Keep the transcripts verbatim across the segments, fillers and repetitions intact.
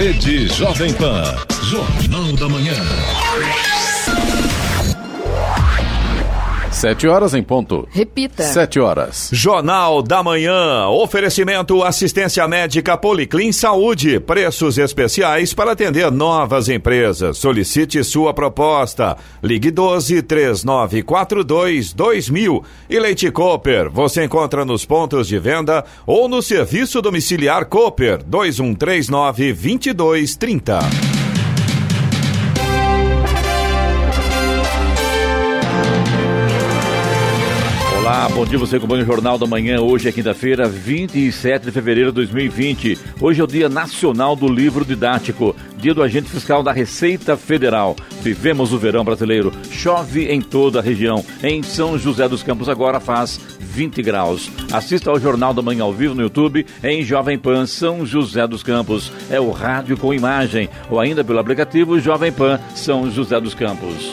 Rede Jovem Pan, Jornal da Manhã. Sete horas em ponto. Repita. Sete horas. Jornal da Manhã. Oferecimento assistência médica Policlin Saúde. Preços especiais para atender novas empresas. Solicite sua proposta. Ligue doze, três nove quatro dois, dois mil. E Leite Cooper. Você encontra nos pontos de venda ou no serviço domiciliar Cooper. dois um três nove, dois dois três zero. Ah, bom dia, você acompanha o Jornal da Manhã. Hoje é quinta-feira, vinte e sete de fevereiro de dois mil e vinte. Hoje é o Dia Nacional do Livro Didático, dia do agente fiscal da Receita Federal. Vivemos o verão brasileiro, chove em toda a região. Em São José dos Campos agora faz vinte graus. Assista ao Jornal da Manhã ao vivo no YouTube, em Jovem Pan São José dos Campos. É o rádio com imagem, ou ainda pelo aplicativo Jovem Pan São José dos Campos.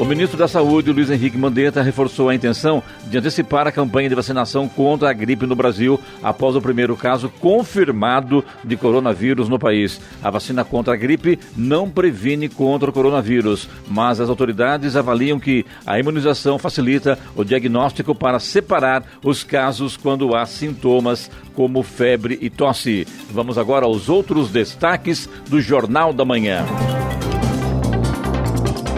O ministro da Saúde, Luiz Henrique Mandetta, reforçou a intenção de antecipar a campanha de vacinação contra a gripe no Brasil após o primeiro caso confirmado de coronavírus no país. A vacina contra a gripe não previne contra o coronavírus, mas as autoridades avaliam que a imunização facilita o diagnóstico para separar os casos quando há sintomas como febre e tosse. Vamos agora aos outros destaques do Jornal da Manhã.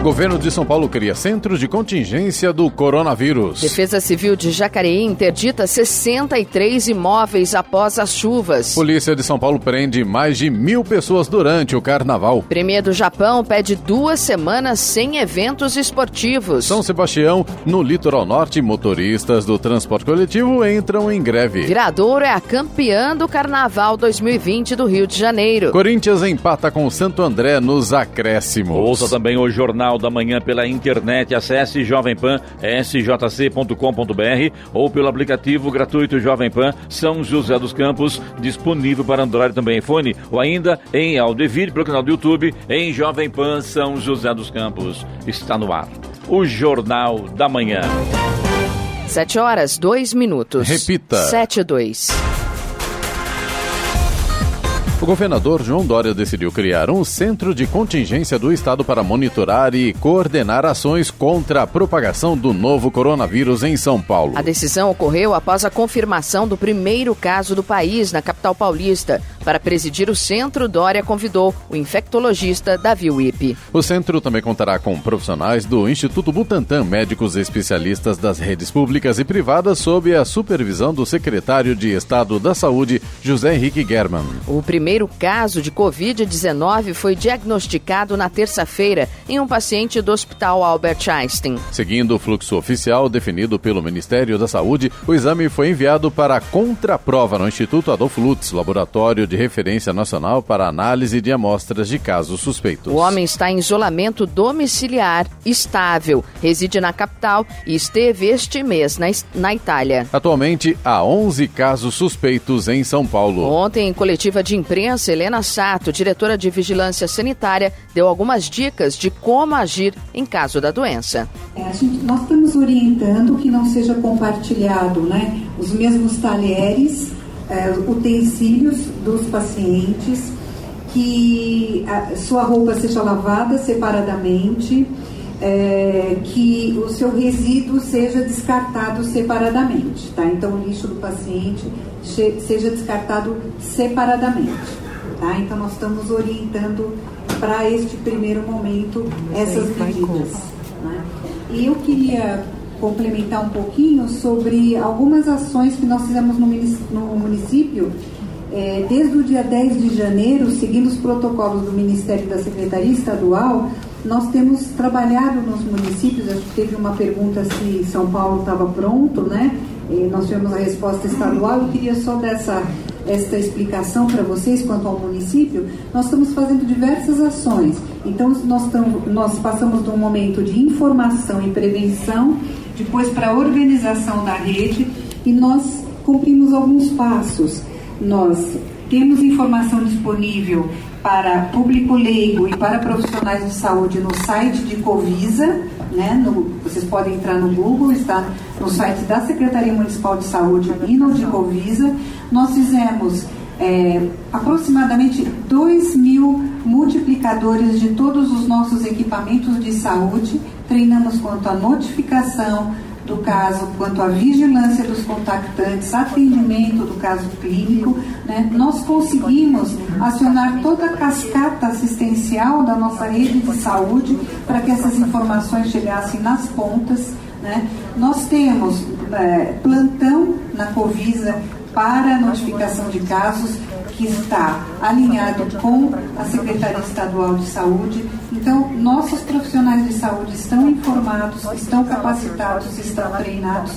Governo de São Paulo cria centros de contingência do coronavírus. Defesa Civil de Jacareí interdita sessenta e três imóveis após as chuvas. Polícia de São Paulo prende mais de mil pessoas durante o carnaval. Premier do Japão pede duas semanas sem eventos esportivos. São Sebastião, no litoral norte, motoristas do transporte coletivo entram em greve. Viradouro é a campeã do carnaval dois mil e vinte do Rio de Janeiro. Corinthians empata com Santo André nos acréscimos. Ouça também o Jornal da Manhã pela internet, acesse jovem pan s j c ponto com ponto b r ou pelo aplicativo gratuito Jovem Pan São José dos Campos, disponível para Android também, iPhone, ou ainda em áudio e vídeo pelo canal do YouTube em Jovem Pan São José dos Campos. Está no ar o Jornal da Manhã. Sete horas, dois minutos. Repita. Sete, dois. O governador João Dória decidiu criar um centro de contingência do Estado para monitorar e coordenar ações contra a propagação do novo coronavírus em São Paulo. A decisão ocorreu após a confirmação do primeiro caso do país na capital paulista. Para presidir o centro, Dória convidou o infectologista David Uip. O centro também contará com profissionais do Instituto Butantan, médicos especialistas das redes públicas e privadas, sob a supervisão do secretário de Estado da Saúde, José Henrique Germann. O primeiro O primeiro caso de covid dezenove foi diagnosticado na terça-feira em um paciente do Hospital Albert Einstein. Seguindo o fluxo oficial definido pelo Ministério da Saúde, o exame foi enviado para contraprova no Instituto Adolfo Lutz, laboratório de referência nacional para análise de amostras de casos suspeitos. O homem está em isolamento domiciliar estável, reside na capital e esteve este mês na, na Itália. Atualmente, há onze casos suspeitos em São Paulo. Ontem, em coletiva de imprensa, Helena Sato, diretora de Vigilância Sanitária, deu algumas dicas de como agir em caso da doença. É, a gente, nós estamos orientando que não seja compartilhado, né, os mesmos talheres, é, utensílios dos pacientes, que a sua roupa seja lavada separadamente, é, que o seu resíduo seja descartado separadamente, tá? Então, o lixo do paciente seja descartado separadamente, tá? Então, nós estamos orientando para este primeiro momento essas medidas, né? E eu queria complementar um pouquinho sobre algumas ações que nós fizemos no município, é, desde o dia dez de janeiro, seguindo os protocolos do Ministério da Secretaria Estadual. Nós temos trabalhado nos municípios. Acho que teve uma pergunta se São Paulo estava pronto, né? E nós tivemos a resposta estadual. Eu queria só dar essa, essa explicação para vocês quanto ao município. Nós estamos fazendo diversas ações. Então, nós, tamo, nós passamos de um momento de informação e prevenção, depois para a organização da rede, e nós cumprimos alguns passos. Nós temos informação disponível para público leigo e para profissionais de saúde no site de Covisa, né? No, vocês podem entrar no Google, está no site da Secretaria Municipal de Saúde e no de Covisa. Nós fizemos é, aproximadamente dois mil multiplicadores de todos os nossos equipamentos de saúde, treinamos quanto à notificação do caso, quanto à vigilância dos contactantes, atendimento do caso clínico, né? Nós conseguimos acionar toda a cascata assistencial da nossa rede de saúde para que essas informações chegassem nas pontas, né? Nós temos é, plantão na Covisa para notificação de casos, que está alinhado com a Secretaria Estadual de Saúde. Então, nossos profissionais de saúde estão informados, estão capacitados, estão treinados.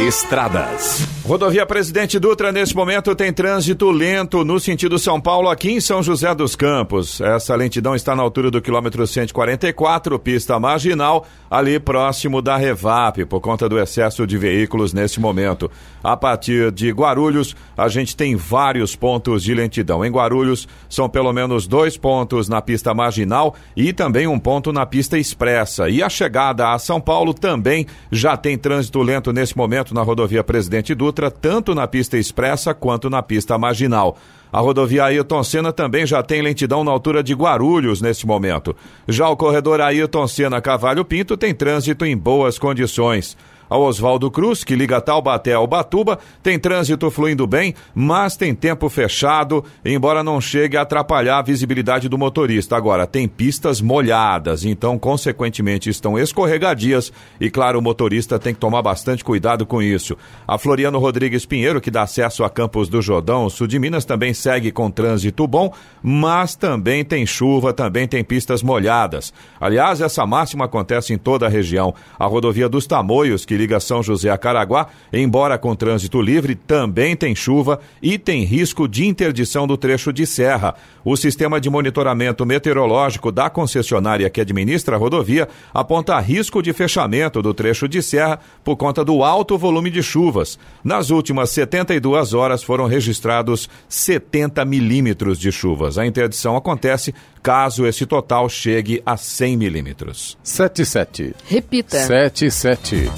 Estradas. Rodovia Presidente Dutra, nesse momento, tem trânsito lento no sentido São Paulo, aqui em São José dos Campos. Essa lentidão está na altura do quilômetro cento e quarenta e quatro, pista marginal, ali próximo da Revap, por conta do excesso de veículos nesse momento. A partir de Guarulhos, a gente tem vários pontos de lentidão. Em Guarulhos, são pelo menos dois pontos na pista marginal e também um ponto na pista expressa. E a chegada a São Paulo também já tem trânsito lento nesse momento na rodovia Presidente Dutra, tanto na pista expressa quanto na pista marginal. A rodovia Ayrton Senna também já tem lentidão na altura de Guarulhos nesse momento. Já o corredor Ayrton Senna Cavalho Pinto tem trânsito em boas condições. A Oswaldo Cruz, que liga Taubaté ao Ubatuba, tem trânsito fluindo bem, mas tem tempo fechado, embora não chegue a atrapalhar a visibilidade do motorista. Agora, tem pistas molhadas, então, consequentemente, estão escorregadias e, claro, o motorista tem que tomar bastante cuidado com isso. A Floriano Rodrigues Pinheiro, que dá acesso a Campos do Jordão, sul de Minas, também segue com trânsito bom, mas também tem chuva, também tem pistas molhadas. Aliás, essa máxima acontece em toda a região. A rodovia dos Tamoios, que que liga São José a Caraguá, embora com trânsito livre, também tem chuva e tem risco de interdição do trecho de serra. O sistema de monitoramento meteorológico da concessionária que administra a rodovia aponta risco de fechamento do trecho de serra por conta do alto volume de chuvas. Nas últimas setenta e duas horas foram registrados setenta milímetros de chuvas. A interdição acontece caso esse total chegue a cem milímetros. setenta e sete. Repita. setenta e sete.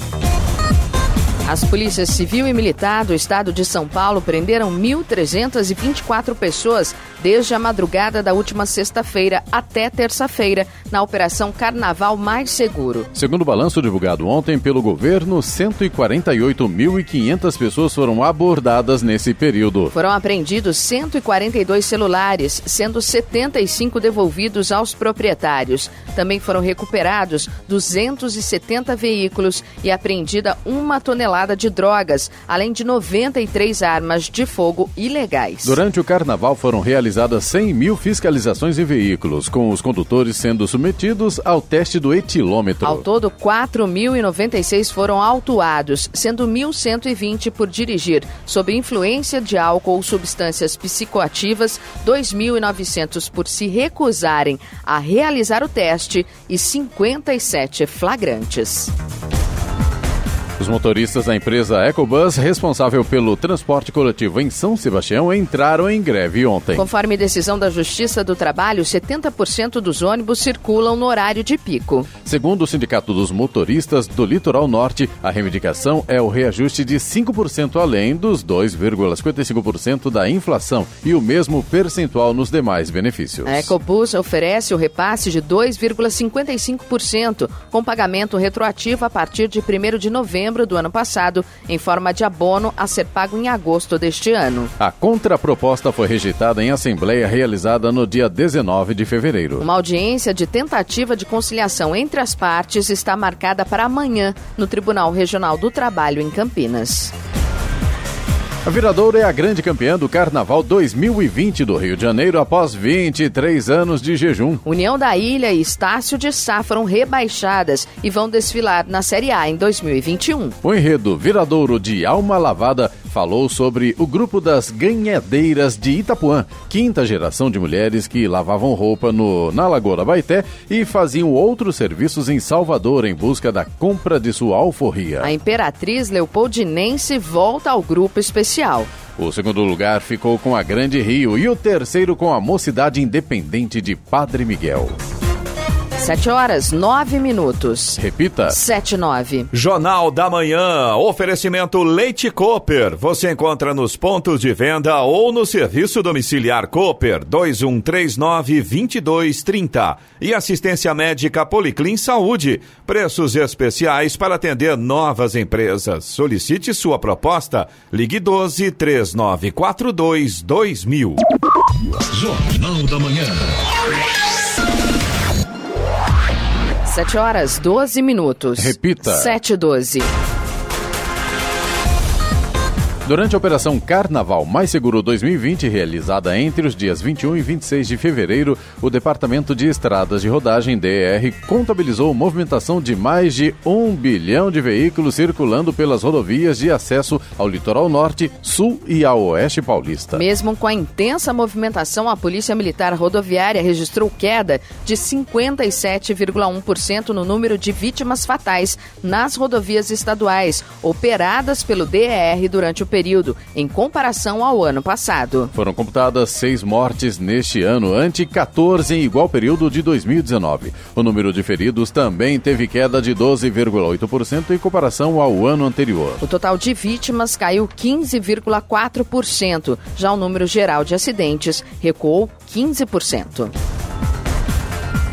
As polícias civil e militar do estado de São Paulo prenderam mil trezentas e vinte e quatro pessoas desde a madrugada da última sexta-feira até terça-feira, na Operação Carnaval Mais Seguro. Segundo o balanço divulgado ontem pelo governo, cento e quarenta e oito mil e quinhentas pessoas foram abordadas nesse período. Foram apreendidos cento e quarenta e dois celulares, sendo setenta e cinco devolvidos aos proprietários. Também foram recuperados duzentos e setenta veículos e apreendida uma tonelada de drogas, além de noventa e três armas de fogo ilegais. Durante o carnaval foram realizadas cem mil fiscalizações em veículos, com os condutores sendo submetidos ao teste do etilômetro. Ao todo, quatro mil e noventa e seis foram autuados, sendo mil cento e vinte por dirigir sob influência de álcool ou substâncias psicoativas, dois mil e novecentos por se recusarem a realizar o teste e cinquenta e sete flagrantes. Os motoristas da empresa Ecobus, responsável pelo transporte coletivo em São Sebastião, entraram em greve ontem. Conforme decisão da Justiça do Trabalho, setenta por cento dos ônibus circulam no horário de pico. Segundo o Sindicato dos Motoristas do Litoral Norte, a reivindicação é o reajuste de cinco por cento além dos dois vírgula cinquenta e cinco por cento da inflação e o mesmo percentual nos demais benefícios. A Ecobus oferece o repasse de dois vírgula cinquenta e cinco por cento, com pagamento retroativo a partir de primeiro de novembro do ano passado, em forma de abono a ser pago em agosto deste ano. A contraproposta foi rejeitada em assembleia realizada no dia dezenove de fevereiro. Uma audiência de tentativa de conciliação entre as partes está marcada para amanhã no Tribunal Regional do Trabalho em Campinas. A Viradouro é a grande campeã do Carnaval dois mil e vinte do Rio de Janeiro após vinte e três anos de jejum. União da Ilha e Estácio de Sá foram rebaixadas e vão desfilar na Série A em dois mil e vinte e um. O enredo Viradouro de Alma Lavada falou sobre o grupo das Ganhadeiras de Itapuã, quinta geração de mulheres que lavavam roupa no, na Lagoa da Baité e faziam outros serviços em Salvador em busca da compra de sua alforria. A Imperatriz Leopoldinense volta ao grupo especial. O segundo lugar ficou com a Grande Rio e o terceiro com a Mocidade Independente de Padre Miguel. sete horas, nove minutos. Repita. sete e nove. Jornal da Manhã, oferecimento Leite Cooper. Você encontra nos pontos de venda ou no serviço domiciliar Cooper, dois um três nove, vinte e dois trinta. E assistência médica Policlin Saúde. Preços especiais para atender novas empresas. Solicite sua proposta. Ligue doze, três nove quatro dois, dois mil. Jornal da Manhã. sete horas, doze minutos. Repita. sete e doze. Durante a Operação Carnaval Mais Seguro dois mil e vinte, realizada entre os dias vinte e um e vinte e seis de fevereiro, o Departamento de Estradas de Rodagem, D E R, contabilizou movimentação de mais de um bilhão de veículos circulando pelas rodovias de acesso ao litoral norte, sul e ao oeste paulista. Mesmo com a intensa movimentação, a Polícia Militar Rodoviária registrou queda de cinquenta e sete vírgula um por cento no número de vítimas fatais nas rodovias estaduais operadas pelo D E R durante o período. período, em comparação ao ano passado. Foram computadas seis mortes neste ano, ante catorze em igual período de dois mil e dezenove. O número de feridos também teve queda de doze vírgula oito por cento em comparação ao ano anterior. O total de vítimas caiu quinze vírgula quatro por cento. Já o número geral de acidentes recuou quinze por cento.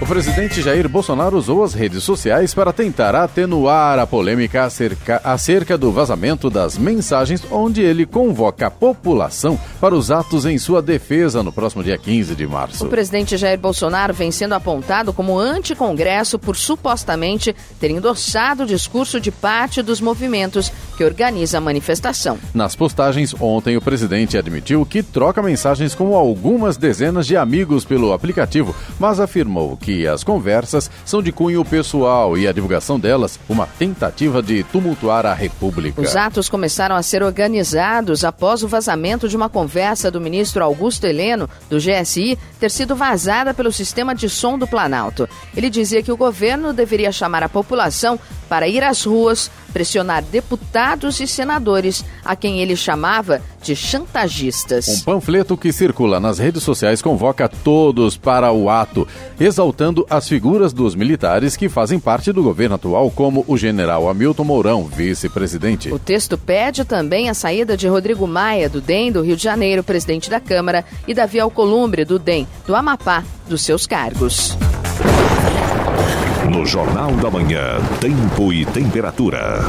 O presidente Jair Bolsonaro usou as redes sociais para tentar atenuar a polêmica acerca, acerca do vazamento das mensagens onde ele convoca a população para os atos em sua defesa no próximo dia quinze de março. O presidente Jair Bolsonaro vem sendo apontado como anticongresso por supostamente ter endossado o discurso de parte dos movimentos que organiza a manifestação. Nas postagens ontem, o presidente admitiu que troca mensagens com algumas dezenas de amigos pelo aplicativo, mas afirmou que as conversas são de cunho pessoal e a divulgação delas uma tentativa de tumultuar a República. Os atos começaram a ser organizados após o vazamento de uma conversa do ministro Augusto Heleno, do G S I, ter sido vazada pelo sistema de som do Planalto. Ele dizia que o governo deveria chamar a população para ir às ruas, pressionar deputados e senadores, a quem ele chamava de chantagistas. Um panfleto que circula nas redes sociais convoca todos para o ato, exaltando as figuras dos militares que fazem parte do governo atual, como o general Hamilton Mourão, vice-presidente. O texto pede também a saída de Rodrigo Maia, do D E M do Rio de Janeiro, presidente da Câmara, e Davi Alcolumbre, do D E M do Amapá, dos seus cargos. No Jornal da Manhã, tempo e temperatura.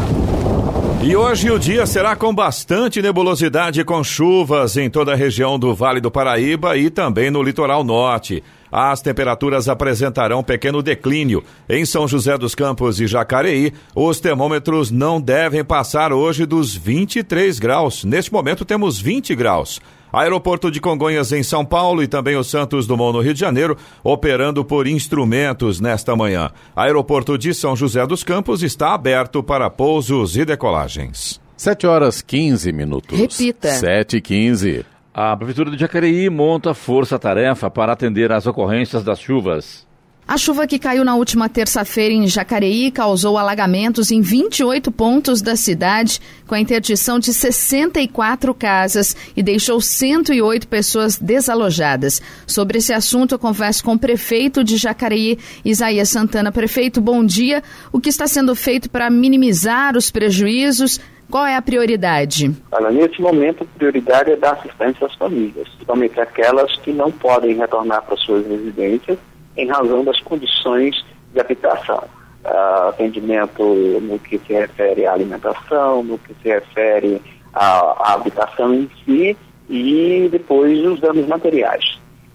E hoje o dia será com bastante nebulosidade, com chuvas em toda a região do Vale do Paraíba e também no litoral norte. As temperaturas apresentarão pequeno declínio. Em São José dos Campos e Jacareí, os termômetros não devem passar hoje dos vinte e três graus. Neste momento temos vinte graus. Aeroporto de Congonhas em São Paulo e também o Santos Dumont no Rio de Janeiro operando por instrumentos nesta manhã. Aeroporto de São José dos Campos está aberto para pousos e decolagens. sete horas, quinze minutos. Repita. sete e quinze. A Prefeitura de Jacareí monta força-tarefa para atender às ocorrências das chuvas. A chuva que caiu na última terça-feira em Jacareí causou alagamentos em vinte e oito pontos da cidade, com a interdição de sessenta e quatro casas e deixou cento e oito pessoas desalojadas. Sobre esse assunto, eu converso com o prefeito de Jacareí, Isaías Santana. Prefeito, bom dia. O que está sendo feito para minimizar os prejuízos? Qual é a prioridade? Olha, nesse momento, a prioridade é dar assistência às famílias, principalmente aquelas que não podem retornar para suas residências, em razão das condições de habitação. Uh, atendimento no que se refere à alimentação, no que se refere à, à habitação em si e depois os danos materiais.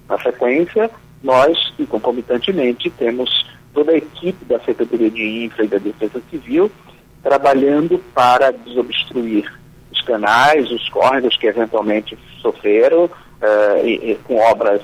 Na sequência, nós, concomitantemente, temos toda a equipe da Secretaria de Infra e da Defesa Civil trabalhando para desobstruir os canais, os córregos que eventualmente sofreram uh, e, e com obras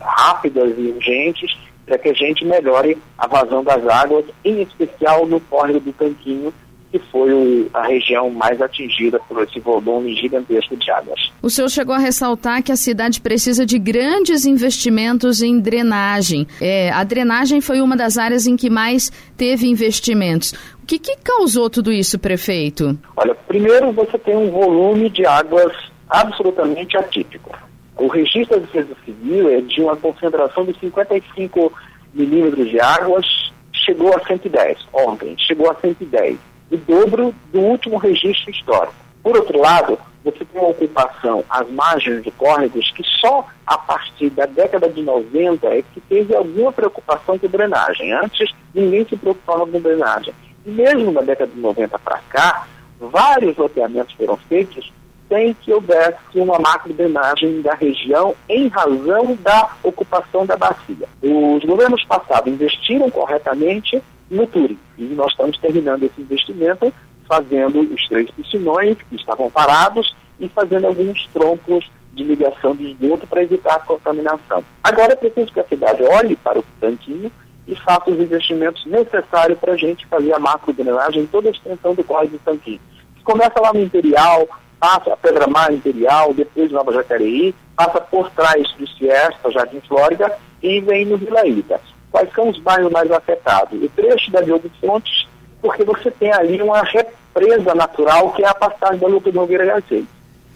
rápidas e urgentes, para que a gente melhore a vazão das águas, em especial no córrego do Tanquinho, que foi o, a região mais atingida por esse volume gigantesco de águas. O senhor chegou a ressaltar que a cidade precisa de grandes investimentos em drenagem. É, a drenagem foi uma das áreas em que mais teve investimentos. O que, que causou tudo isso, prefeito? Olha, primeiro você tem um volume de águas absolutamente atípico. O registro da Defesa Civil é de uma concentração de cinquenta e cinco milímetros de águas chegou a cento e dez ontem, chegou a cento e dez, o dobro do último registro histórico. Por outro lado, você tem uma ocupação às margens de córregos que só a partir da década de noventa é que teve alguma preocupação com drenagem. Antes, ninguém se preocupava com drenagem. E mesmo na década de noventa para cá, vários loteamentos foram feitos sem que houvesse uma macro-drenagem da região em razão da ocupação da bacia. Os governos passados investiram corretamente no turismo e nós estamos terminando esse investimento fazendo os três piscinões que estavam parados e fazendo alguns troncos de ligação de esgoto para evitar a contaminação. Agora é preciso que a cidade olhe para o Tanquinho e faça os investimentos necessários para a gente fazer a macro-drenagem em toda a extensão do córrego do Tanquinho. Começa lá no Imperial, passa a Pedra Mar Imperial, depois Nova Jacareí, passa por trás do Siesta, Jardim Flórida e vem no Vila Ida. Quais são os bairros mais afetados? O trecho da Diogo Fontes, porque você tem ali uma represa natural que é a passagem da Luca de Nogueira Garcês.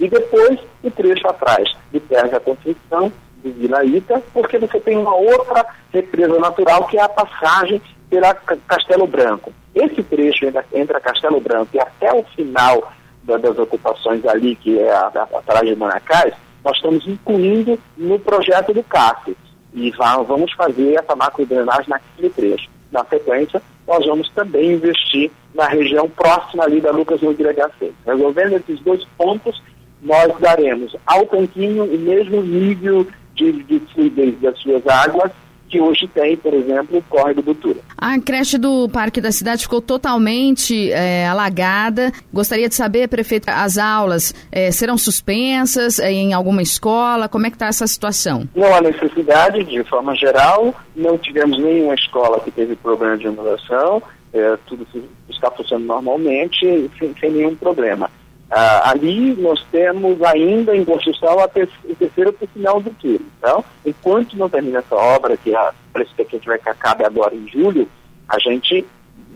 E depois o trecho atrás de Terra da Construção, de Vila Ida, porque você tem uma outra represa natural que é a passagem pela Castelo Branco. Esse trecho entre a Castelo Branco e até o final das ocupações ali, que é atrás de Manacais, nós estamos incluindo no projeto do C A F. E vamos fazer essa macro-drenagem naquele trecho. Na sequência, nós vamos também investir na região próxima ali da Lucas Nogueira Garcês. Resolvendo esses dois pontos, nós daremos ao Tanquinho o mesmo nível de, de fluidez das suas águas, que hoje tem, por exemplo, o córrego do Tura. A creche do Parque da Cidade ficou totalmente é, alagada. Gostaria de saber, prefeito, as aulas é, serão suspensas é, em alguma escola? Como é que está essa situação? Não há necessidade, de forma geral. Não tivemos nenhuma escola que teve problema de inundação. É, tudo está funcionando normalmente, sem, sem nenhum problema. Ah, ali nós temos ainda em construção a ter- o terceiro final do tiro. Então, enquanto não termina essa obra, que a perspectiva que acabe agora em julho, a gente,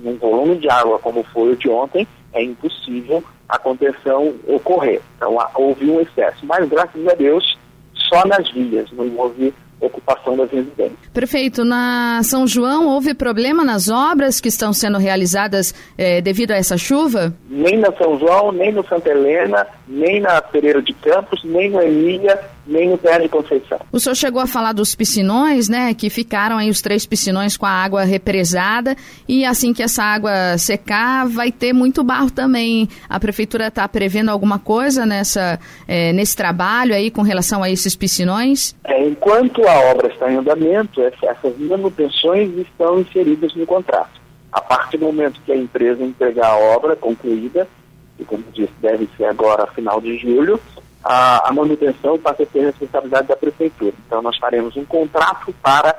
num volume de água como foi o de ontem, é impossível a contenção ocorrer. Então, houve um excesso. Mas, graças a Deus, só nas vias, não houve ocupação das residências. Prefeito, na São João houve problema nas obras que estão sendo realizadas eh, devido a essa chuva? Nem na São João, nem no Santa Helena, nem na Pereira de Campos, nem no Emília, nem no Terra de Conceição. O senhor chegou a falar dos piscinões, né, que ficaram aí os três piscinões com a água represada e assim que essa água secar vai ter muito barro também. A prefeitura está prevendo alguma coisa nessa, eh, nesse trabalho aí com relação a esses piscinões? É, enquanto a obra está em andamento, essas manutenções estão inseridas no contrato. A partir do momento que a empresa entregar a obra concluída, e como disse, deve ser agora final de julho, a, a manutenção passa a ser responsabilidade da prefeitura. Então nós faremos um contrato para,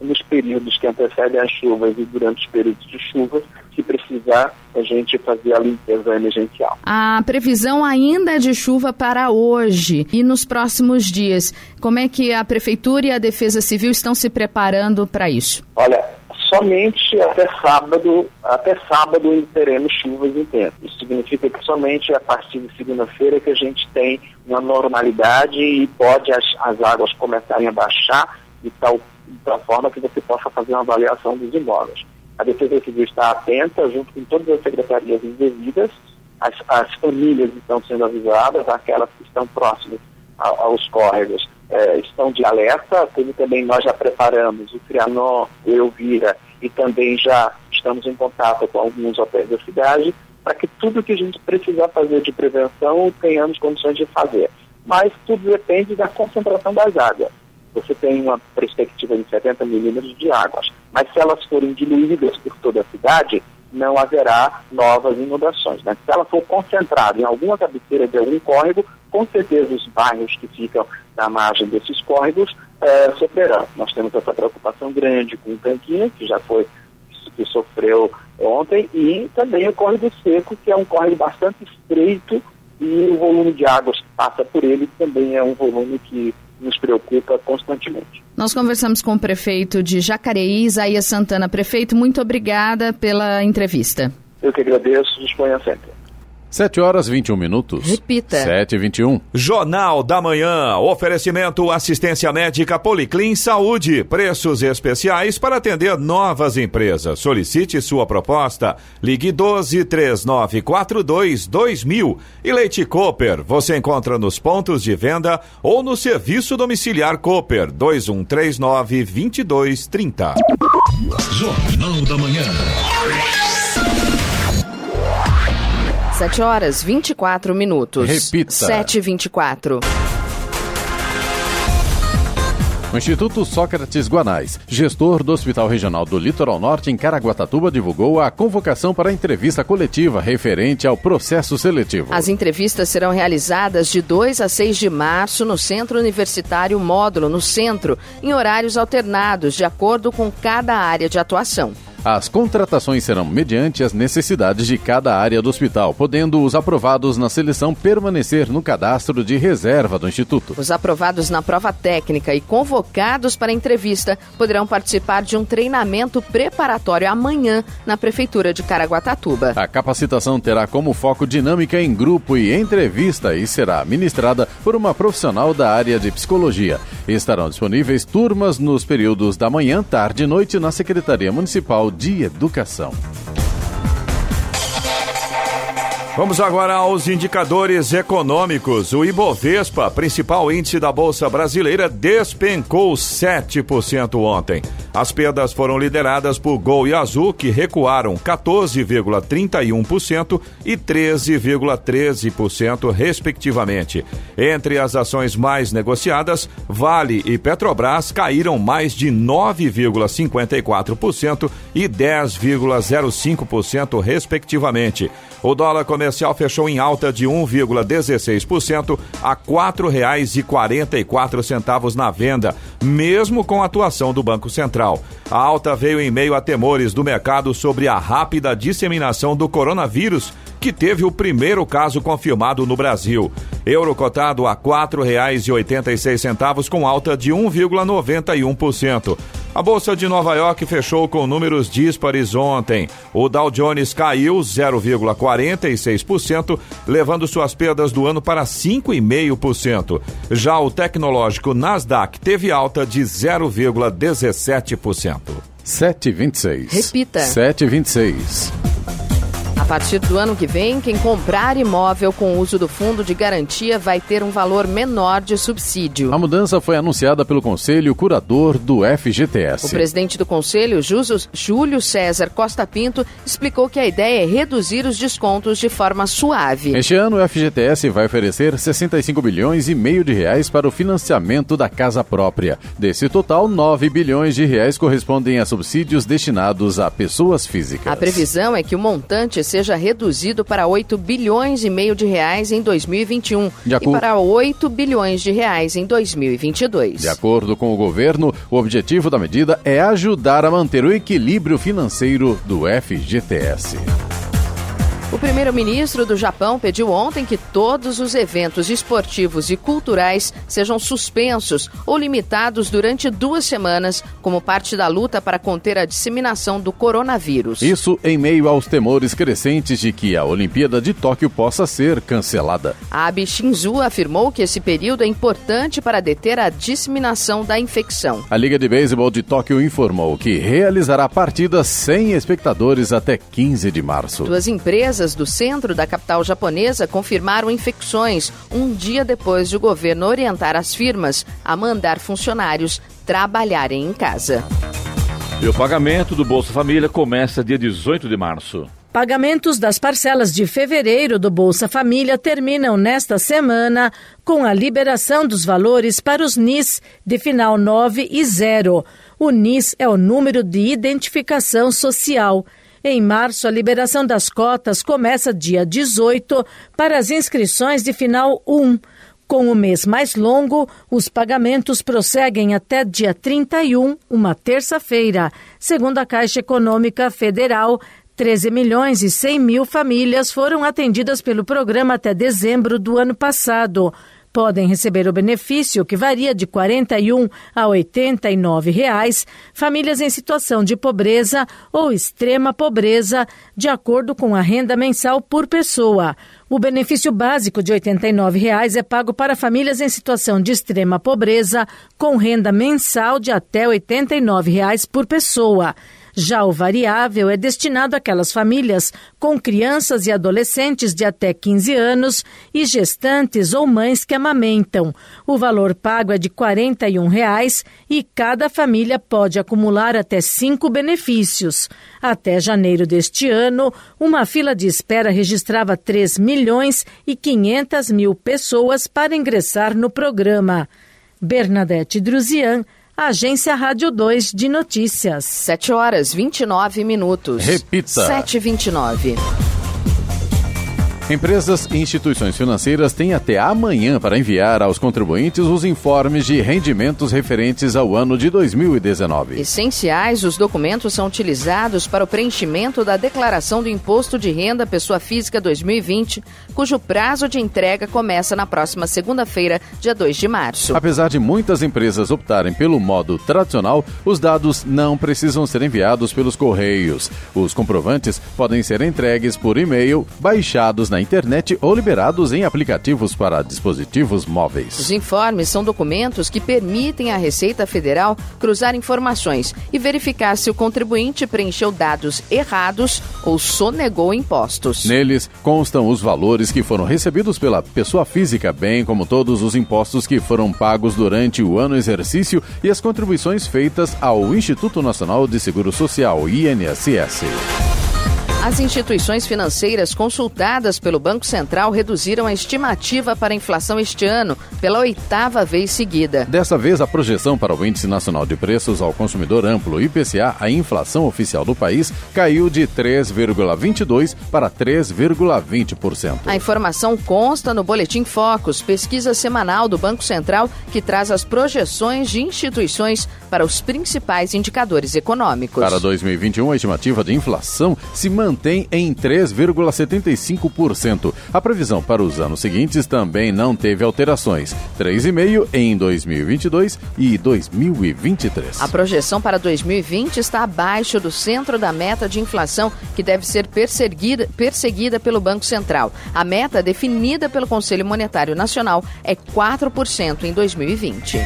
nos períodos que antecedem as chuvas e durante os períodos de chuvas, se precisar, a gente fazer a limpeza emergencial. A previsão ainda é de chuva para hoje e nos próximos dias. Como é que a Prefeitura e a Defesa Civil estão se preparando para isso? Olha, somente até sábado, até sábado teremos chuvas intensas. Isso significa que somente a partir de segunda-feira que a gente tem uma normalidade e pode as, as águas começarem a baixar e tal, de tal forma que você possa fazer uma avaliação dos imóveis. A Defesa Civil está atenta, junto com todas as secretarias envolvidas, as, as famílias estão sendo avisadas, aquelas que estão próximas a, aos córregos eh, estão de alerta, como também nós já preparamos o Trianon, o Elvira, e também já estamos em contato com alguns hotéis da cidade, para que tudo que a gente precisar fazer de prevenção tenhamos condições de fazer. Mas tudo depende da concentração das águas. Você tem uma perspectiva de setenta milímetros de águas, mas se elas forem diluídas por toda a cidade, não haverá novas inundações. Né? Se ela for concentrada em alguma cabeceira de algum córrego, com certeza os bairros que ficam na margem desses córregos é, sofrerão. Nós temos essa preocupação grande com o Tanquinho, que já foi, que sofreu ontem, e também o córrego seco, que é um córrego bastante estreito, e o volume de águas que passa por ele também é um volume que nos preocupa constantemente. Nós conversamos com o prefeito de Jacareí, Isaías Santana. Prefeito, muito obrigada pela entrevista. Eu que agradeço, disponha sempre. sete horas e vinte e um minutos. Repita. sete e vinte e um. Jornal da Manhã. Oferecimento assistência médica Policlin Saúde. Preços especiais para atender novas empresas. Solicite sua proposta. Ligue doze, três nove quatro dois, dois mil. E Leite Cooper. Você encontra nos pontos de venda ou no serviço domiciliar Cooper. dois um três nove, dois dois três zero. Jornal da Manhã. sete horas e vinte e quatro minutos. Repita. sete e vinte e quatro. O Instituto Sócrates Guanais, gestor do Hospital Regional do Litoral Norte em Caraguatatuba, divulgou a convocação para entrevista coletiva referente ao processo seletivo. As entrevistas serão realizadas de dois a seis de março no Centro Universitário Módulo, no centro, em horários alternados, de acordo com cada área de atuação. As contratações serão mediante as necessidades de cada área do hospital, podendo os aprovados na seleção permanecer no cadastro de reserva do Instituto. Os aprovados na prova técnica e convocados para entrevista poderão participar de um treinamento preparatório amanhã na Prefeitura de Caraguatatuba. A capacitação terá como foco dinâmica em grupo e entrevista e será ministrada por uma profissional da área de psicologia. Estarão disponíveis turmas nos períodos da manhã, tarde e noite na Secretaria Municipal de Educação. Vamos agora aos indicadores econômicos. O Ibovespa, principal índice da Bolsa Brasileira, despencou sete por cento ontem. As perdas foram lideradas por Gol e Azul, que recuaram quatorze vírgula trinta e um por cento e treze vírgula treze por cento, respectivamente. Entre as ações mais negociadas, Vale e Petrobras caíram mais de nove vírgula cinquenta e quatro por cento e dez vírgula zero cinco por cento, respectivamente. O dólar comercial fechou em alta de um vírgula dezesseis por cento a quatro reais e quarenta e quatro centavos na venda, mesmo com a atuação do Banco Central. A alta veio em meio a temores do mercado sobre a rápida disseminação do coronavírus, que teve o primeiro caso confirmado no Brasil. Euro cotado a quatro reais e oitenta e seis centavos com alta de um vírgula noventa e um por cento. A Bolsa de Nova York fechou com números díspares ontem. O Dow Jones caiu zero vírgula quarenta e seis por cento, levando suas perdas do ano para cinco vírgula cinco por cento. Já o tecnológico Nasdaq teve alta de zero vírgula dezessete por cento. sete e vinte e seis. Repita. sete e vinte e seis. A partir do ano que vem, quem comprar imóvel com o uso do fundo de garantia vai ter um valor menor de subsídio. A mudança foi anunciada pelo Conselho Curador do F G T S. O presidente do Conselho, Júlio César Costa Pinto, explicou que a ideia é reduzir os descontos de forma suave. Este ano, o F G T S vai oferecer sessenta e cinco bilhões e meio de reais para o financiamento da casa própria. Desse total, nove bilhões de reais correspondem a subsídios destinados a pessoas físicas. A previsão é que o montante seja reduzido para oito bilhões e meio de reais em dois mil e vinte e um de acordo... e para oito bilhões de reais em dois mil e vinte e dois. De acordo com o governo, o objetivo da medida é ajudar a manter o equilíbrio financeiro do F G T S. O primeiro-ministro do Japão pediu ontem que todos os eventos esportivos e culturais sejam suspensos ou limitados durante duas semanas como parte da luta para conter a disseminação do coronavírus. Isso em meio aos temores crescentes de que a Olimpíada de Tóquio possa ser cancelada. A Abe Shinzo afirmou que esse período é importante para deter a disseminação da infecção. A Liga de Beisebol de Tóquio informou que realizará partidas sem espectadores até quinze de março. Duas empresas do centro da capital japonesa confirmaram infecções um dia depois de o governo orientar as firmas a mandar funcionários trabalharem em casa. E o pagamento do Bolsa Família começa dia dezoito de março. Pagamentos das parcelas de fevereiro do Bolsa Família terminam nesta semana com a liberação dos valores para os N I S de final nove e zero. O N I S é o número de identificação social. Em março, a liberação das cotas começa dia dezoito para as inscrições de final um. Com o mês mais longo, os pagamentos prosseguem até dia trinta e um, uma terça-feira. Segundo a Caixa Econômica Federal, treze milhões e cem mil famílias foram atendidas pelo programa até dezembro do ano passado. podem receber o benefício, que varia de quarenta e um reais a oitenta e nove reais, famílias em situação de pobreza ou extrema pobreza, de acordo com a renda mensal por pessoa. O benefício básico de oitenta e nove reais é pago para famílias em situação de extrema pobreza, com renda mensal de até oitenta e nove reais por pessoa. Já o variável é destinado àquelas famílias com crianças e adolescentes de até quinze anos e gestantes ou mães que amamentam. O valor pago é de quarenta e um reais e cada família pode acumular até cinco benefícios. Até janeiro deste ano, uma fila de espera registrava três milhões e quinhentas mil pessoas para ingressar no programa. Bernadete Drusian, Agência Rádio dois de Notícias. sete horas e vinte e nove minutos. Repita. sete e vinte e nove. Empresas e instituições financeiras têm até amanhã para enviar aos contribuintes os informes de rendimentos referentes ao ano de dois mil e dezenove. Essenciais, os documentos são utilizados para o preenchimento da declaração do Imposto de Renda Pessoa Física dois mil e vinte, cujo prazo de entrega começa na próxima segunda-feira, dia dois de março. Apesar de muitas empresas optarem pelo modo tradicional, os dados não precisam ser enviados pelos correios. Os comprovantes podem ser entregues por e-mail, baixados na internet ou liberados em aplicativos para dispositivos móveis. Os informes são documentos que permitem à Receita Federal cruzar informações e verificar se o contribuinte preencheu dados errados ou sonegou impostos. Neles constam os valores que foram recebidos pela pessoa física, bem como todos os impostos que foram pagos durante o ano exercício e as contribuições feitas ao Instituto Nacional de Seguro Social, I N S S. As instituições financeiras consultadas pelo Banco Central reduziram a estimativa para a inflação este ano pela oitava vez seguida. Dessa vez, a projeção para o Índice Nacional de Preços ao Consumidor Amplo, I P C A, a inflação oficial do país, caiu de três vírgula vinte e dois por cento para três vírgula vinte por cento. A informação consta no Boletim Focus, pesquisa semanal do Banco Central, que traz as projeções de instituições para os principais indicadores econômicos. Para dois mil e vinte e um, a estimativa de inflação se mantém mantém em três vírgula setenta e cinco por cento. A previsão para os anos seguintes também não teve alterações, três vírgula cinco por cento em dois mil e vinte e dois e dois mil e vinte e três. A projeção para dois mil e vinte está abaixo do centro da meta de inflação, que deve ser perseguida, perseguida pelo Banco Central. A meta definida pelo Conselho Monetário Nacional é quatro por cento em dois mil e vinte.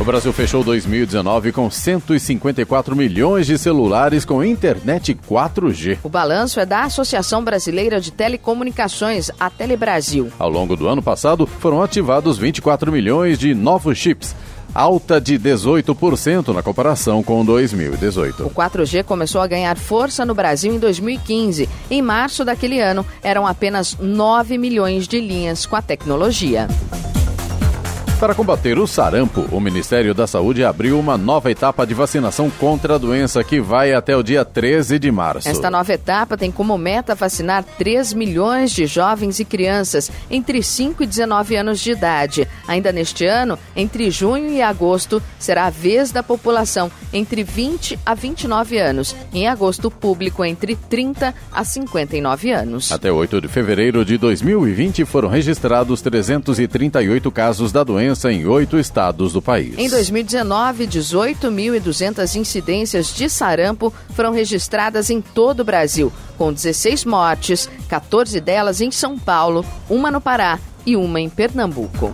O Brasil fechou dois mil e dezenove com cento e cinquenta e quatro milhões de celulares com internet quatro G. O balanço é da Associação Brasileira de Telecomunicações, a Telebrasil. Ao longo do ano passado, foram ativados vinte e quatro milhões de novos chips, alta de dezoito por cento na comparação com dois mil e dezoito. O quatro G começou a ganhar força no Brasil em dois mil e quinze. Em março daquele ano, eram apenas nove milhões de linhas com a tecnologia. Para combater o sarampo, o Ministério da Saúde abriu uma nova etapa de vacinação contra a doença que vai até o dia treze de março. Esta nova etapa tem como meta vacinar três milhões de jovens e crianças entre cinco e dezenove anos de idade. Ainda neste ano, entre junho e agosto, será a vez da população entre vinte a vinte e nove anos. Em agosto, o público entre trinta a cinquenta e nove anos. Até oito de fevereiro de dois mil e vinte foram registrados trezentos e trinta e oito casos da doença em oito estados do país. Em dois mil e dezenove, dezoito mil e duzentas incidências de sarampo foram registradas em todo o Brasil, com dezesseis mortes, quatorze delas em São Paulo, uma no Pará e uma em Pernambuco.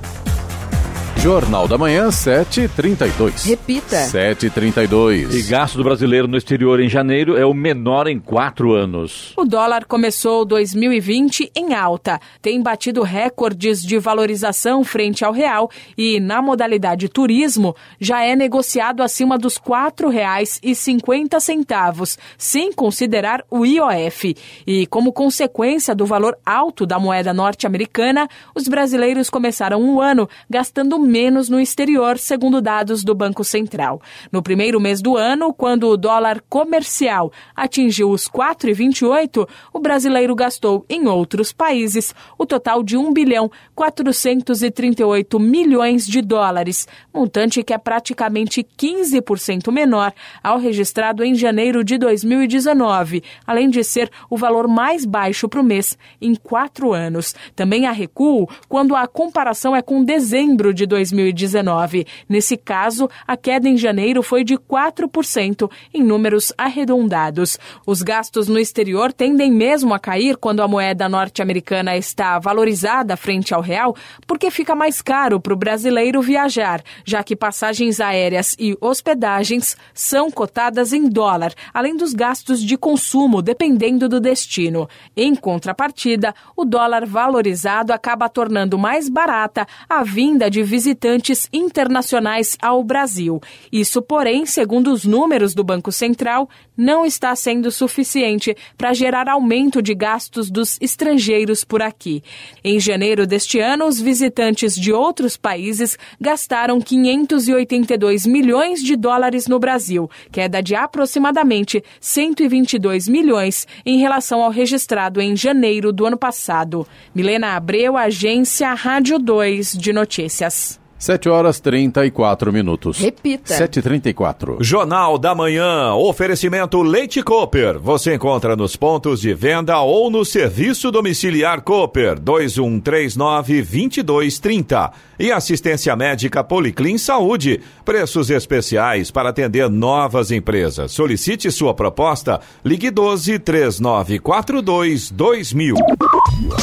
Jornal da Manhã, sete e trinta e dois. Repita. sete e trinta e dois. E gasto do brasileiro no exterior em janeiro é o menor em quatro anos. O dólar começou dois mil e vinte em alta. Tem batido recordes de valorização frente ao real e, na modalidade turismo, já é negociado acima dos quatro reais e cinquenta centavos, sem considerar o I O F. E, como consequência do valor alto da moeda norte-americana, os brasileiros começaram o ano gastando menos no exterior, segundo dados do Banco Central. No primeiro mês do ano, quando o dólar comercial atingiu os quatro reais e vinte e oito centavos, o brasileiro gastou em outros países o total de um bilhão quatrocentos e trinta e oito milhões de dólares, montante que é praticamente quinze por cento menor ao registrado em janeiro de dois mil e dezenove, além de ser o valor mais baixo para o mês em quatro anos. Também há recuo quando a comparação é com dezembro de dois mil e dezenove. Nesse caso, a queda em janeiro foi de quatro por cento em números arredondados. Os gastos no exterior tendem mesmo a cair quando a moeda norte-americana está valorizada frente ao real, porque fica mais caro para o brasileiro viajar, já que passagens aéreas e hospedagens são cotadas em dólar, além dos gastos de consumo, dependendo do destino. Em contrapartida, o dólar valorizado acaba tornando mais barata a vinda de visitantes internacionais ao Brasil. Isso, porém, segundo os números do Banco Central, não está sendo suficiente para gerar aumento de gastos dos estrangeiros por aqui. Em janeiro deste ano, os visitantes de outros países gastaram quinhentos e oitenta e dois milhões de dólares no Brasil, queda de aproximadamente cento e vinte e dois milhões em relação ao registrado em janeiro do ano passado. Milena Abreu, Agência Rádio dois de Notícias. sete horas e trinta e quatro minutos. Repita. sete e trinta e quatro. Jornal da Manhã, oferecimento Leite Cooper. Você encontra nos pontos de venda ou no serviço domiciliar Cooper, dois um três nove, dois dois três zero. E assistência médica Policlin Saúde. Preços especiais para atender novas empresas. Solicite sua proposta. Ligue doze, três nove quatro dois, dois mil.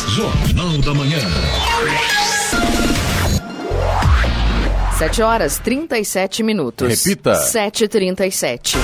Jornal da Manhã. sete horas e trinta e sete minutos. Repita. sete e trinta e sete.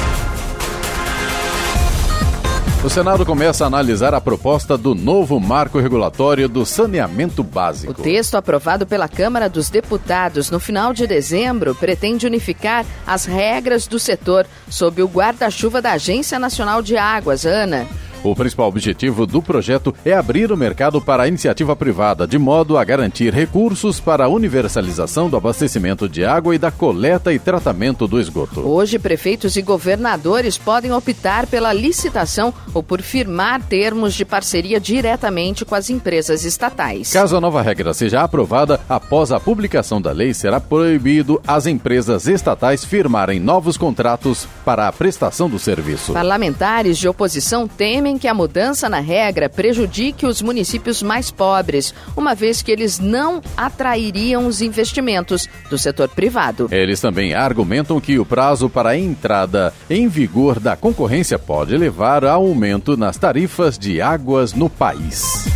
O Senado começa a analisar a proposta do novo marco regulatório do saneamento básico. O texto aprovado pela Câmara dos Deputados no final de dezembro pretende unificar as regras do setor sob o guarda-chuva da Agência Nacional de Águas, ANA. O principal objetivo do projeto é abrir o mercado para a iniciativa privada, de modo a garantir recursos para a universalização do abastecimento de água e da coleta e tratamento do esgoto. Hoje, prefeitos e governadores podem optar pela licitação ou por firmar termos de parceria diretamente com as empresas estatais. Caso a nova regra seja aprovada, após a publicação da lei, será proibido as empresas estatais firmarem novos contratos para a prestação do serviço. Parlamentares de oposição temem que a mudança na regra prejudique os municípios mais pobres, uma vez que eles não atrairiam os investimentos do setor privado. Eles também argumentam que o prazo para a entrada em vigor da concorrência pode levar a aumento nas tarifas de águas no país.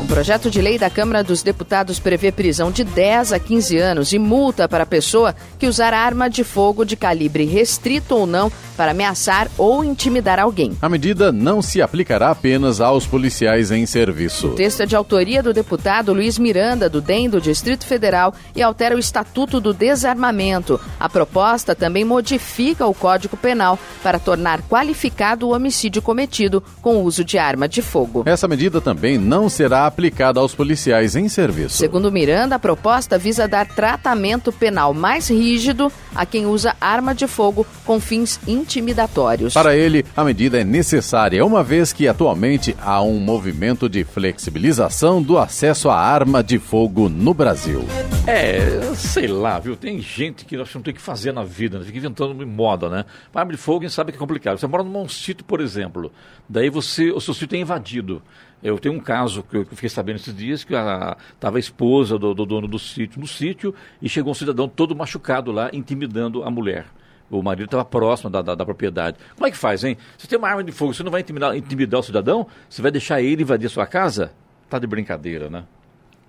Um projeto de lei da Câmara dos Deputados prevê prisão de dez a quinze anos e multa para a pessoa que usar arma de fogo de calibre restrito ou não para ameaçar ou intimidar alguém. A medida não se aplicará apenas aos policiais em serviço. O texto é de autoria do deputado Luiz Miranda, do D E M do Distrito Federal, e altera o Estatuto do Desarmamento. A proposta também modifica o Código Penal para tornar qualificado o homicídio cometido com o uso de arma de fogo. Essa medida também não será aplicada aos policiais em serviço. Segundo Miranda, a proposta visa dar tratamento penal mais rígido a quem usa arma de fogo com fins intimidatórios. Para ele, a medida é necessária, uma vez que atualmente há um movimento de flexibilização do acesso à arma de fogo no Brasil. É, sei lá, viu? Tem gente que acho que não tem o que fazer na vida, né? Fica inventando moda, né? Arma de fogo, quem sabe que é complicado. Você mora num sítio, por exemplo, daí você, o seu sítio é invadido. Eu tenho um caso que eu fiquei sabendo esses dias, que estava a, a esposa do, do dono do sítio no sítio e chegou um cidadão todo machucado lá, intimidando a mulher. O marido estava próximo da, da, da propriedade. Como é que faz, hein? Se tem uma arma de fogo, você não vai intimidar, intimidar o cidadão? Você vai deixar ele invadir a sua casa? Tá de brincadeira, né?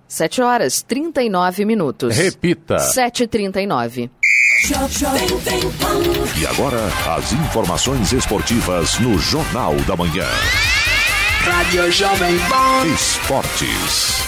sete horas e trinta e nove minutos. Repita. sete e trinta e nove. E agora, as informações esportivas no Jornal da Manhã. Rádio Jovem Pan. Esportes.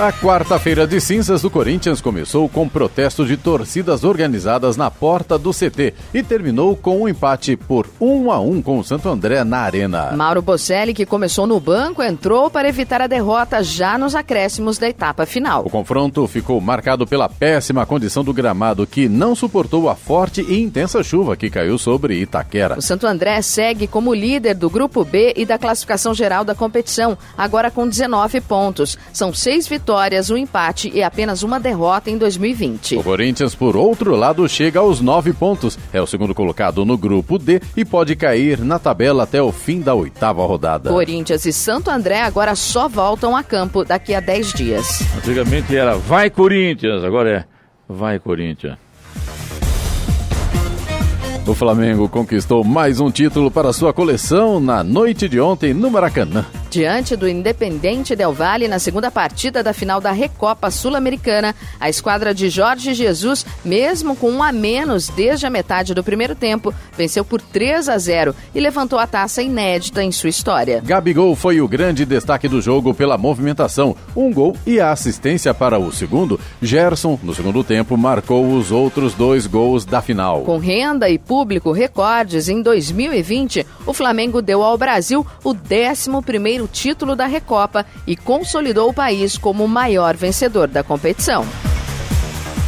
A quarta-feira de cinzas do Corinthians começou com protestos de torcidas organizadas na porta do C T e terminou com um empate por um a um com o Santo André na Arena. Mauro Bocelli, que começou no banco, entrou para evitar a derrota já nos acréscimos da etapa final. O confronto ficou marcado pela péssima condição do gramado, que não suportou a forte e intensa chuva que caiu sobre Itaquera. O Santo André segue como líder do Grupo B e da classificação geral da competição, agora com dezenove pontos. São seis vitórias. Um empate e apenas uma derrota em dois mil e vinte. O Corinthians, por outro lado, chega aos nove pontos. É o segundo colocado no grupo D e pode cair na tabela até o fim da oitava rodada. Corinthians e Santo André agora só voltam a campo daqui a dez dias. Antigamente era vai Corinthians, agora é vai Corinthians. O Flamengo conquistou mais um título para sua coleção na noite de ontem no Maracanã. Diante do Independente Del Valle, na segunda partida da final da Recopa Sul-Americana, a esquadra de Jorge Jesus, mesmo com um a menos desde a metade do primeiro tempo, venceu por três a zero e levantou a taça inédita em sua história. Gabigol foi o grande destaque do jogo pela movimentação, um gol e a assistência para o segundo. Gerson, no segundo tempo, marcou os outros dois gols da final. Com renda e público recordes, em dois mil e vinte, o Flamengo deu ao Brasil o décimo primeiro o título da Recopa e consolidou o país como o maior vencedor da competição.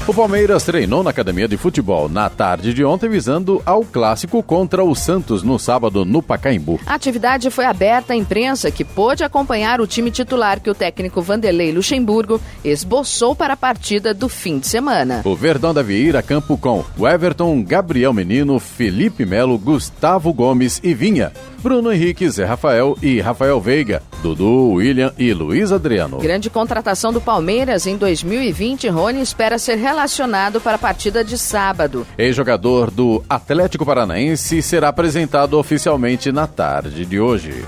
O Palmeiras treinou na academia de futebol na tarde de ontem, visando ao clássico contra o Santos no sábado no Pacaembu. A atividade foi aberta à imprensa, que pôde acompanhar o time titular que o técnico Vanderlei Luxemburgo esboçou para a partida do fim de semana. O Verdão deve ir a campo com o Everton, Gabriel Menino, Felipe Melo, Gustavo Gomes e Vinha, Bruno Henrique, Zé Rafael e Rafael Veiga, Dudu, William e Luiz Adriano. Grande contratação do Palmeiras em dois mil e vinte, Rony espera ser relacionado para a partida de sábado. Ex-jogador do Atlético Paranaense será apresentado oficialmente na tarde de hoje.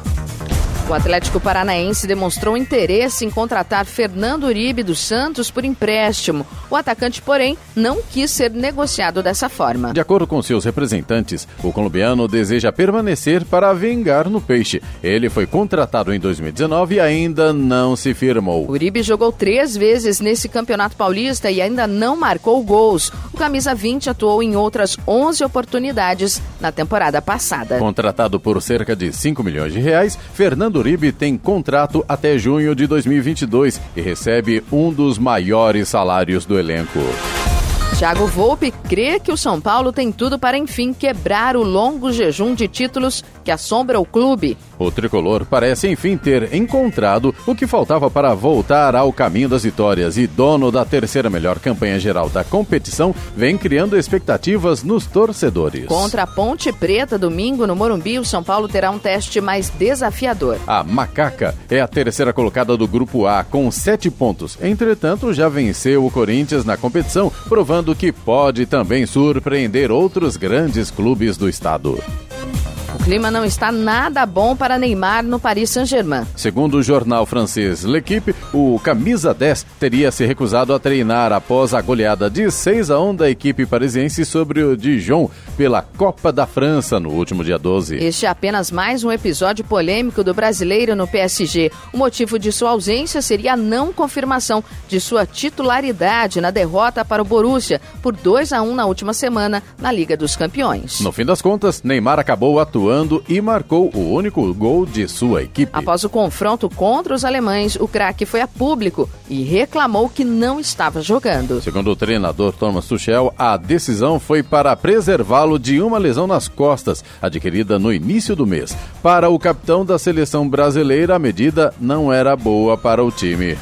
O Atlético Paranaense demonstrou interesse em contratar Fernando Uribe dos Santos por empréstimo. O atacante, porém, não quis ser negociado dessa forma. De acordo com seus representantes, o colombiano deseja permanecer para vingar no peixe. Ele foi contratado em dois mil e dezenove e ainda não se firmou. Uribe jogou três vezes nesse Campeonato Paulista e ainda não marcou gols. O camisa vinte atuou em outras onze oportunidades na temporada passada. Contratado por cerca de cinco milhões de reais, Fernando Uribe tem contrato até junho de dois mil e vinte e dois e recebe um dos maiores salários do elenco. Thiago Volpe crê que o São Paulo tem tudo para, enfim, quebrar o longo jejum de títulos que assombra o clube. O tricolor parece, enfim, ter encontrado o que faltava para voltar ao caminho das vitórias e dono da terceira melhor campanha geral da competição vem criando expectativas nos torcedores. Contra a Ponte Preta, domingo no Morumbi, o São Paulo terá um teste mais desafiador. A Macaca é a terceira colocada do Grupo A com sete pontos. Entretanto, já venceu o Corinthians na competição, provando que pode também surpreender outros grandes clubes do estado. O clima não está nada bom para Neymar no Paris Saint-Germain. Segundo o jornal francês L'Equipe, o camisa dez teria se recusado a treinar após a goleada de seis a um da equipe parisiense sobre o Dijon pela Copa da França no último dia doze. Este é apenas mais um episódio polêmico do brasileiro no P S G. O motivo de sua ausência seria a não confirmação de sua titularidade na derrota para o Borussia por dois a um na última semana na Liga dos Campeões. No fim das contas, Neymar acabou atuando e marcou o único gol de sua equipe. Após o confronto contra os alemães, o craque foi a público e reclamou que não estava jogando. Segundo o treinador Thomas Tuchel, a decisão foi para preservá-lo de uma lesão nas costas, adquirida no início do mês. Para o capitão da seleção brasileira, a medida não era boa para o time.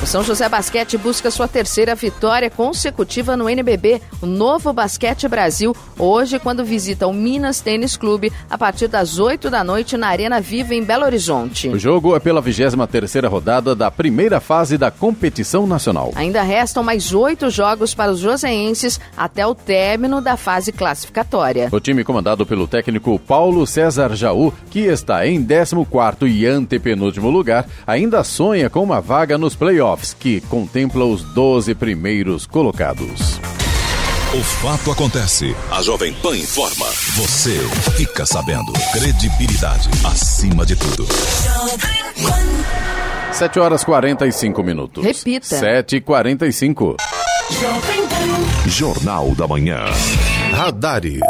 O São José Basquete busca sua terceira vitória consecutiva no N B B, o Novo Basquete Brasil, hoje quando visita o Minas Tênis Clube a partir das oito da noite na Arena Viva em Belo Horizonte. O jogo é pela vigésima terceira rodada da primeira fase da competição nacional. Ainda restam mais oito jogos para os joseenses até o término da fase classificatória. O time comandado pelo técnico Paulo César Jaú, que está em décimo quarto e antepenúltimo lugar, ainda sonha com uma vaga nos playoffs, que contempla os doze primeiros colocados. O fato acontece. A Jovem Pan informa. Você fica sabendo. Credibilidade acima de tudo. sete horas e quarenta e cinco minutos. Repita. sete e quarenta e cinco. Jornal da Manhã. Radares.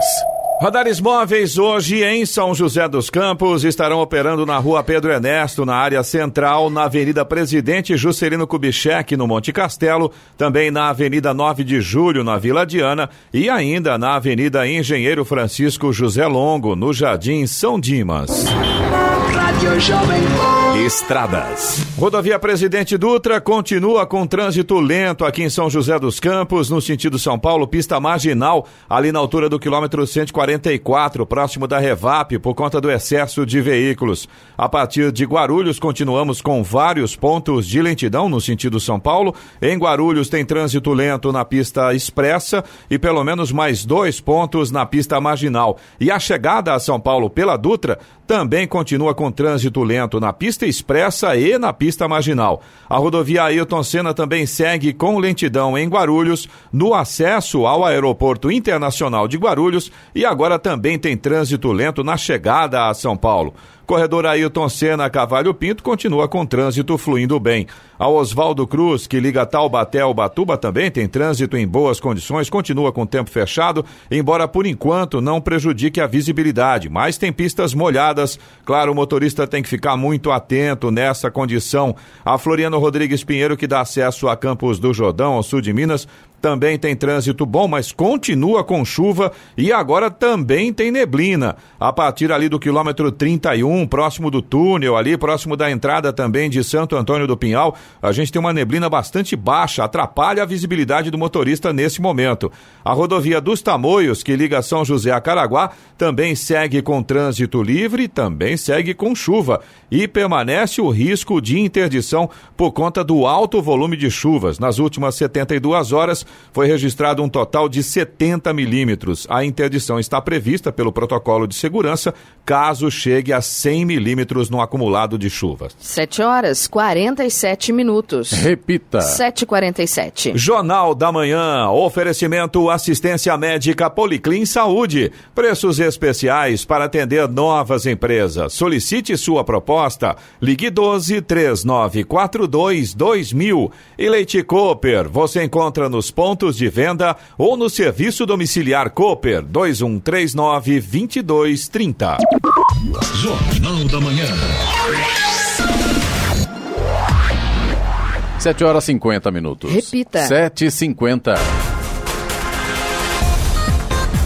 Radares móveis hoje em São José dos Campos estarão operando na Rua Pedro Ernesto, na área central, na Avenida Presidente Juscelino Kubitschek, no Monte Castelo, também na Avenida nove de Julho, na Vila Diana, e ainda na Avenida Engenheiro Francisco José Longo, no Jardim São Dimas. Estradas. Rodovia Presidente Dutra continua com trânsito lento aqui em São José dos Campos, no sentido São Paulo, pista marginal, ali na altura do quilômetro cento e quarenta e quatro, próximo da Revap, por conta do excesso de veículos. A partir de Guarulhos, continuamos com vários pontos de lentidão no sentido São Paulo. Em Guarulhos tem trânsito lento na pista expressa e pelo menos mais dois pontos na pista marginal. E a chegada a São Paulo pela Dutra também continua com trânsito lento na pista expressa e na pista marginal. A rodovia Ayrton Senna também segue com lentidão em Guarulhos, no acesso ao Aeroporto Internacional de Guarulhos, e agora também tem trânsito lento na chegada a São Paulo. Corredor Ayrton Senna Cavalho Pinto continua com trânsito fluindo bem. A Oswaldo Cruz, que liga Taubaté ao Ubatuba, também tem trânsito em boas condições, continua com tempo fechado, embora por enquanto não prejudique a visibilidade, mas tem pistas molhadas. Claro, o motorista tem que ficar muito atento nessa condição. A Floriano Rodrigues Pinheiro, que dá acesso a Campos do Jordão, ao sul de Minas, também tem trânsito bom, mas continua com chuva e agora também tem neblina. A partir ali do quilômetro trinta e um, próximo do túnel ali, próximo da entrada também de Santo Antônio do Pinhal, a gente tem uma neblina bastante baixa, atrapalha a visibilidade do motorista nesse momento. A rodovia dos Tamoios, que liga São José a Caraguá, também segue com trânsito livre, também segue com chuva e permanece o risco de interdição por conta do alto volume de chuvas. Nas últimas setenta e duas horas, foi registrado um total de setenta milímetros. A interdição está prevista pelo protocolo de segurança caso chegue a cem milímetros no acumulado de chuvas. sete horas e quarenta e sete minutos. Repita. sete e quarenta e sete. Jornal da Manhã. Oferecimento assistência médica Policlin Saúde. Preços especiais para atender novas empresas. Solicite sua proposta. Ligue doze, três nove quatro dois, dois mil. E Leite Cooper. Você encontra nos pontos de venda ou no serviço domiciliar Cooper dois um três nove, dois dois três zero. Jornal da Manhã. sete horas e cinquenta minutos. Repita. sete e cinquenta.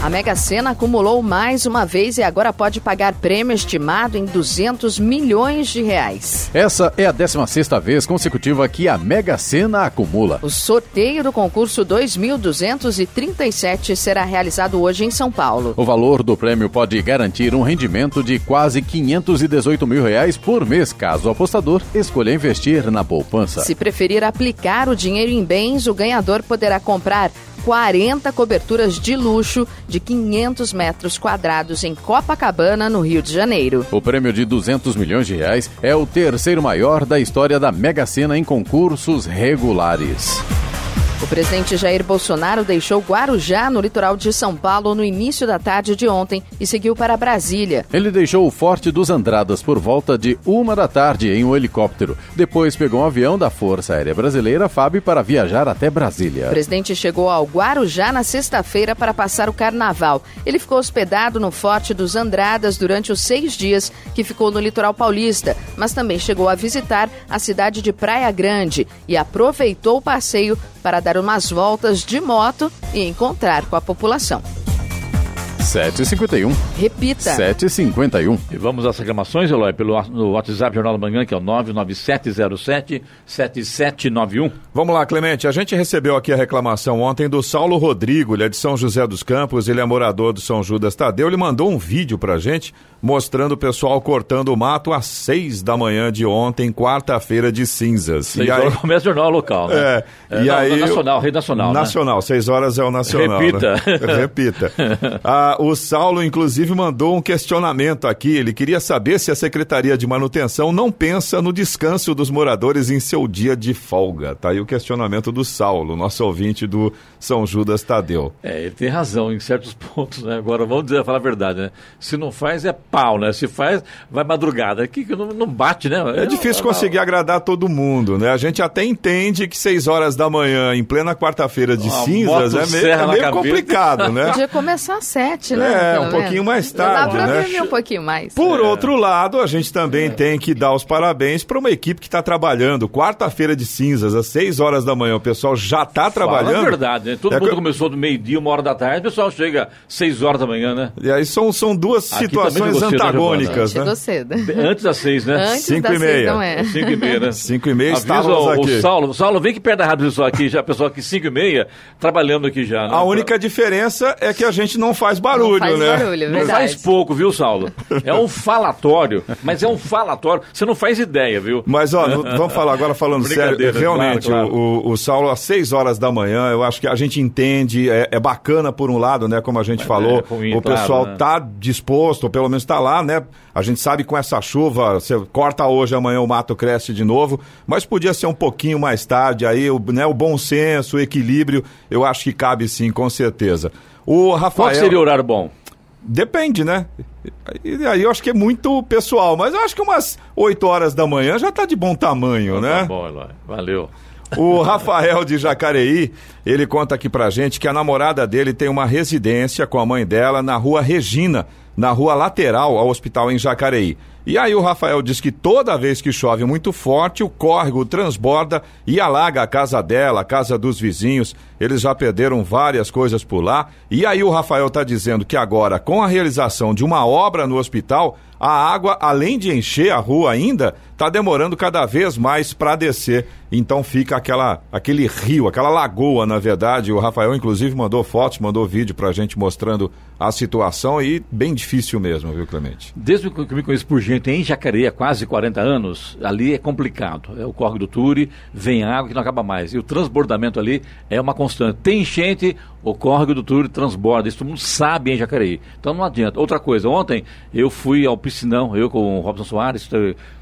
A Mega Sena acumulou mais uma vez e agora pode pagar prêmio estimado em duzentos milhões de reais. Essa é a décima sexta vez consecutiva que a Mega Sena acumula. O sorteio do concurso dois mil duzentos e trinta e sete será realizado hoje em São Paulo. O valor do prêmio pode garantir um rendimento de quase quinhentos e dezoito mil reais por mês, caso o apostador escolha investir na poupança. Se preferir aplicar o dinheiro em bens, o ganhador poderá comprar quarenta coberturas de luxo de quinhentos metros quadrados em Copacabana, no Rio de Janeiro. O prêmio de duzentos milhões de reais é o terceiro maior da história da Mega Sena em concursos regulares. O presidente Jair Bolsonaro deixou Guarujá, no litoral de São Paulo, no início da tarde de ontem e seguiu para Brasília. Ele deixou o Forte dos Andradas por volta de uma da tarde em um helicóptero. Depois pegou um avião da Força Aérea Brasileira, FAB, para viajar até Brasília. O presidente chegou ao Guarujá na sexta-feira para passar o carnaval. Ele ficou hospedado no Forte dos Andradas durante os seis dias que ficou no litoral paulista, mas também chegou a visitar a cidade de Praia Grande e aproveitou o passeio para dar umas voltas de moto e encontrar com a população. sete e cinquenta e um. Repita. sete e cinquenta e um. E vamos às reclamações, Eloy, pelo no WhatsApp Jornal da Manhã, que é o nove nove sete zero sete, sete sete nove um. Vamos lá, Clemente. A gente recebeu aqui a reclamação ontem do Saulo Rodrigo, ele é de São José dos Campos, ele é morador do São Judas Tadeu. Ele mandou um vídeo pra gente mostrando o pessoal cortando o mato às seis da manhã de ontem, quarta-feira de cinzas. seis horas começa o jornal local, né? É, é, e na, aí, nacional, rede nacional. Nacional, né? seis horas é o nacional. Repita. Né? Repita. Ah, Ah, o Saulo, inclusive, mandou um questionamento aqui. Ele queria saber se a Secretaria de Manutenção não pensa no descanso dos moradores em seu dia de folga. Tá aí o questionamento do Saulo, nosso ouvinte do São Judas Tadeu. É, ele tem razão em certos pontos, né? Agora, vamos dizer, falar a verdade, né? Se não faz, é pau, né? Se faz, vai madrugada. Que não, não bate, né? É difícil não, conseguir não. agradar todo mundo, né? A gente até entende que seis horas da manhã, em plena quarta-feira de uma cinzas, é meio, é meio complicado, né? Podia começar às sete, né? É, um pouquinho mais tarde, dá pra dormir um pouquinho mais. Por é. outro lado, a gente também é. tem que dar os parabéns para uma equipe que está trabalhando. Quarta-feira de cinzas, às seis horas da manhã, o pessoal já está trabalhando. É verdade, né? Todo é mundo que... começou do meio-dia, uma hora da tarde, o pessoal chega às seis horas da manhã, né? E aí são, são duas aqui situações antagônicas, né? Cedo. Antes das seis, né? Antes cinco das e meia. Seis, não é? Cinco e meia, né? Cinco e meia estávamos aqui. O Saulo, o Saulo, vem que perto da rádio pessoal aqui, já pessoal aqui cinco e meia, trabalhando aqui já. Né? A única diferença é que a gente não faz barulho, não faz né? Barulho, não faz pouco, viu, Saulo? É um falatório, mas é um falatório, você não faz ideia, viu? Mas, ó, não, vamos falar agora falando sério, realmente, claro, claro. O, o Saulo, às seis horas da manhã, eu acho que a gente entende, é, é bacana por um lado, né, como a gente mas falou, é ruim, o claro, pessoal né? tá disposto, ou pelo menos tá lá, né? A gente sabe que com essa chuva, você corta hoje, amanhã o mato cresce de novo, mas podia ser um pouquinho mais tarde, aí o, né, o bom senso, o equilíbrio, eu acho que cabe sim, com certeza. O Rafael... Qual seria o horário bom? Depende, né? Aí eu acho que é muito pessoal, mas eu acho que umas oito horas da manhã já está de bom tamanho, né? Tá bom, Eloy. Valeu. O Rafael de Jacareí, ele conta aqui pra gente que a namorada dele tem uma residência com a mãe dela na rua Regina, na rua lateral ao hospital em Jacareí. E aí o Rafael diz que toda vez que chove muito forte, o córrego transborda e alaga a casa dela, a casa dos vizinhos. Eles já perderam várias coisas por lá. E aí o Rafael está dizendo que agora, com a realização de uma obra no hospital, a água, além de encher a rua ainda, está demorando cada vez mais para descer. Então fica aquela, aquele rio, aquela lagoa, na verdade. O Rafael, inclusive, mandou fotos, mandou vídeo para a gente mostrando a situação e bem difícil mesmo, viu, Clemente? Desde que eu me conheço por gente em Jacareí, há quase quarenta anos, ali é complicado. É o córrego do Ture, vem água que não acaba mais. E o transbordamento ali é uma constante. Tem enchente, o córrego do Ture transborda. Isso todo mundo sabe em Jacareí. Então não adianta. Outra coisa, ontem eu fui ao piscinão, eu com o Robson Soares,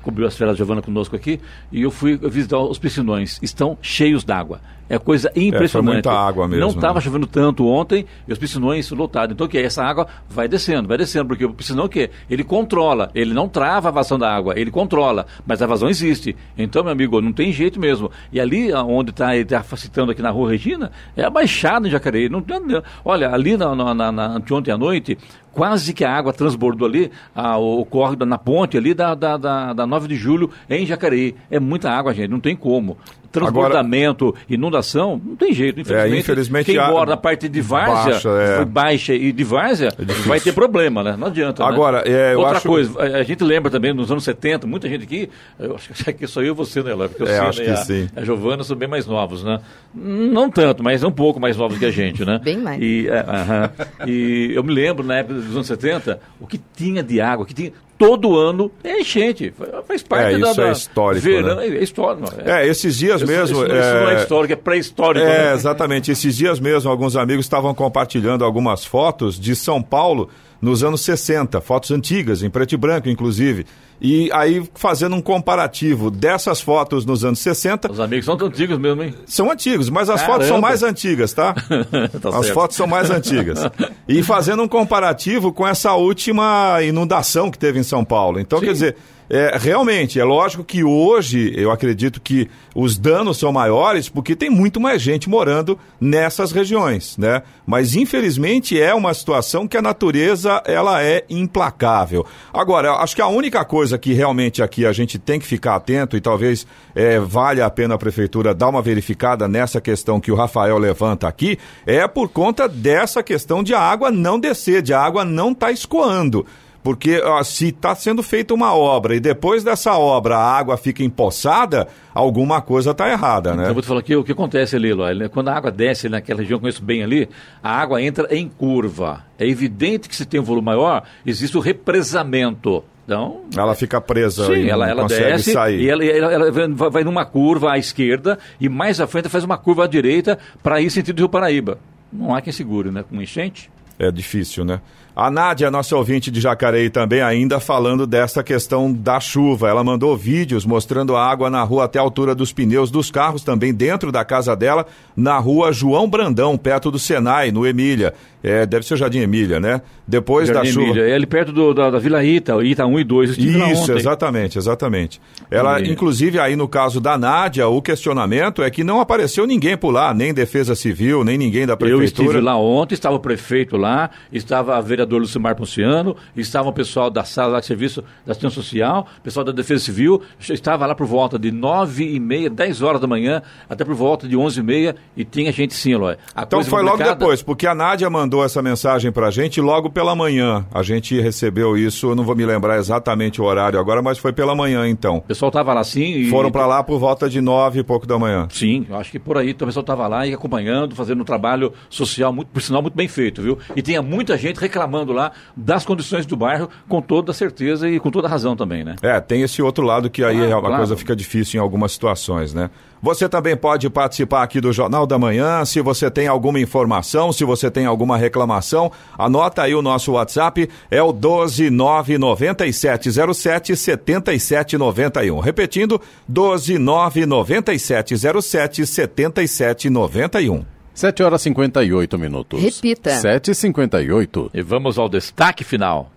cobriu as férias da Giovana conosco aqui, e eu fui visitar os piscinões. Estão cheios d'água. É coisa impressionante. É, muita água mesmo. Não estava né? chovendo tanto ontem e os piscinões lotados. Então o que é? Essa água vai descendo, vai descendo, porque o piscinão o que é? Ele controla, ele não trava a vazão da água, ele controla, mas a vazão existe. Então, meu amigo, não tem jeito mesmo. E ali onde está, ele está citando aqui na rua Regina, é a baixada em Jacareí. Não, não, olha, ali na, na, na, anteontem à noite, quase que a água transbordou ali, a, o córrego na ponte ali da, da, da, da nove de julho em Jacareí. É muita água, gente, não tem como. Transbordamento, agora, inundação, não tem jeito, infelizmente. É, infelizmente quem a... mora na parte de várzea, baixa, é. baixa e de várzea, é vai ter problema, né? Não adianta. Agora, né? é, eu Outra acho... coisa, a gente lembra também, nos anos setenta, muita gente aqui, eu acho que só eu e você, né, Léo? Porque eu é, sei, acho né, que a, sim. a Giovana são bem mais novos, né? Não tanto, mas um pouco mais novos que a gente, né? Bem mais. E, uh-huh. e eu me lembro, na época dos anos setenta, o que tinha de água, o que tinha... Todo ano é enchente, faz parte é, da... É, isso é histórico, verão, né? É histórico. É, é esses dias isso, mesmo... Isso, é... isso não é histórico, é pré-histórico. É, né? Exatamente. Esses dias mesmo, alguns amigos estavam compartilhando algumas fotos de São Paulo nos anos sessenta, fotos antigas, em preto e branco, inclusive. E aí, fazendo um comparativo dessas fotos nos anos sessenta... Os amigos são antigos mesmo, hein? São antigos, mas as Caramba. fotos são mais antigas, tá? Tá as certo. fotos são mais antigas. E fazendo um comparativo com essa última inundação que teve em São Paulo. Então, Sim. quer dizer, é, realmente, é lógico que hoje, eu acredito que os danos são maiores, porque tem muito mais gente morando nessas regiões, né? Mas, infelizmente, é uma situação que a natureza, ela é implacável. Agora, acho que a única coisa que realmente aqui a gente tem que ficar atento e talvez é, valha a pena a prefeitura dar uma verificada nessa questão que o Rafael levanta aqui, é por conta dessa questão de a água não descer, de a água não estar escoando. Porque ó, se está sendo feita uma obra e depois dessa obra a água fica empoçada, alguma coisa está errada, né? Então, eu vou te falar aqui, o que acontece ali, Ló, quando a água desce naquela região, eu conheço bem ali, a água entra em curva. É evidente que se tem um volume maior, existe o represamento. Então, ela fica presa sim, e ela, ela consegue desce, sair. E ela, ela, ela vai numa curva à esquerda e mais à frente faz uma curva à direita para ir sentido do Rio Paraíba. Não há quem segure, né? Com enchente. é difícil, né? A Nádia, nossa ouvinte de Jacareí também, ainda falando dessa questão da chuva. Ela mandou vídeos mostrando a água na rua até a altura dos pneus dos carros, também dentro da casa dela, na rua João Brandão, perto do Senai, no Emília. É, deve ser o Jardim Emília, né? Depois Jardim da chuva... Emília. É ali perto do, da, da Vila Ita, Ita um e dois. Isso, exatamente, exatamente. Ela, Emília. Inclusive, aí no caso da Nádia, o questionamento é que não apareceu ninguém por lá, nem Defesa Civil, nem ninguém da Prefeitura. Eu estive lá ontem, estava o prefeito lá, estava a vereador Lucimar Ponciano, estava o pessoal da sala de serviço da assistência social, pessoal da defesa civil, estava lá por volta de nove e meia, dez horas da manhã, até por volta de onze e meia, e tinha gente sim, Eloy. Então foi complicada... logo depois, porque a Nádia mandou essa mensagem pra gente logo pela manhã, a gente recebeu isso, eu não vou me lembrar exatamente o horário agora, mas foi pela manhã então. O pessoal estava lá sim. E... Foram pra lá por volta de nove e pouco da manhã. Sim, acho que por aí, então, o pessoal estava lá e acompanhando, fazendo um trabalho social, muito, por sinal, muito bem feito, viu? E tinha muita gente reclamando lá das condições do bairro, com toda certeza e com toda razão também, né? É, tem esse outro lado que aí ah, a claro. coisa fica difícil em algumas situações, né? Você também pode participar aqui do Jornal da Manhã, se você tem alguma informação, se você tem alguma reclamação, anota aí o nosso WhatsApp, é o um dois nove nove sete zero sete sete sete nove um. Repetindo, um dois nove nove sete zero sete sete sete nove um. sete horas e cinquenta e oito minutos. Repita. sete e cinquenta e oito. E vamos ao destaque final.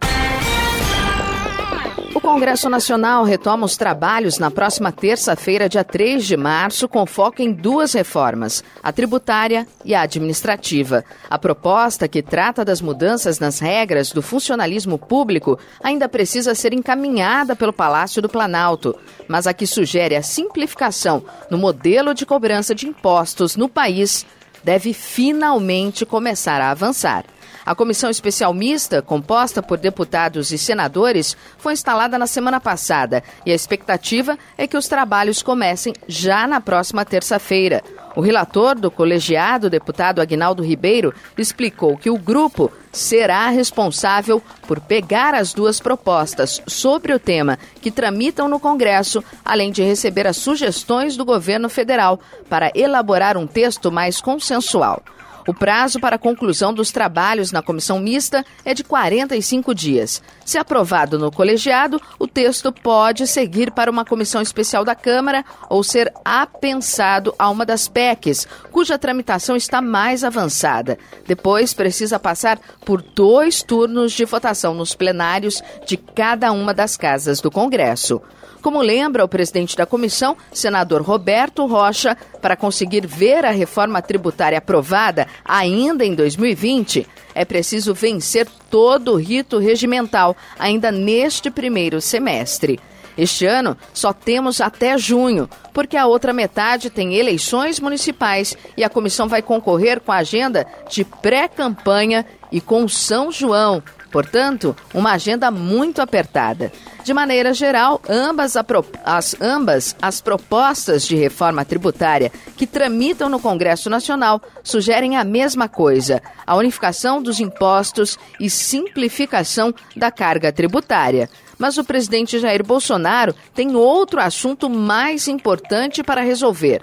O Congresso Nacional retoma os trabalhos na próxima terça-feira, dia três de março, com foco em duas reformas, a tributária e a administrativa. A proposta, que trata das mudanças nas regras do funcionalismo público, ainda precisa ser encaminhada pelo Palácio do Planalto, mas a que sugere a simplificação no modelo de cobrança de impostos no país deve finalmente começar a avançar. A comissão especial mista, composta por deputados e senadores, foi instalada na semana passada e a expectativa é que os trabalhos comecem já na próxima terça-feira. O relator do colegiado, deputado Aguinaldo Ribeiro, explicou que o grupo será responsável por pegar as duas propostas sobre o tema que tramitam no Congresso, além de receber as sugestões do governo federal para elaborar um texto mais consensual. O prazo para a conclusão dos trabalhos na comissão mista é de quarenta e cinco dias. Se aprovado no colegiado, o texto pode seguir para uma comissão especial da Câmara ou ser apensado a uma das P E Cs, cuja tramitação está mais avançada. Depois, precisa passar por dois turnos de votação nos plenários de cada uma das casas do Congresso. Como lembra o presidente da comissão, senador Roberto Rocha, para conseguir ver a reforma tributária aprovada ainda em dois mil e vinte, é preciso vencer todo o rito regimental ainda neste primeiro semestre. Este ano só temos até junho, porque a outra metade tem eleições municipais e a comissão vai concorrer com a agenda de pré-campanha e com São João. Portanto, uma agenda muito apertada. De maneira geral, ambas, a pro... as, ambas as propostas de reforma tributária que tramitam no Congresso Nacional sugerem a mesma coisa, a unificação dos impostos e simplificação da carga tributária. Mas o presidente Jair Bolsonaro tem outro assunto mais importante para resolver: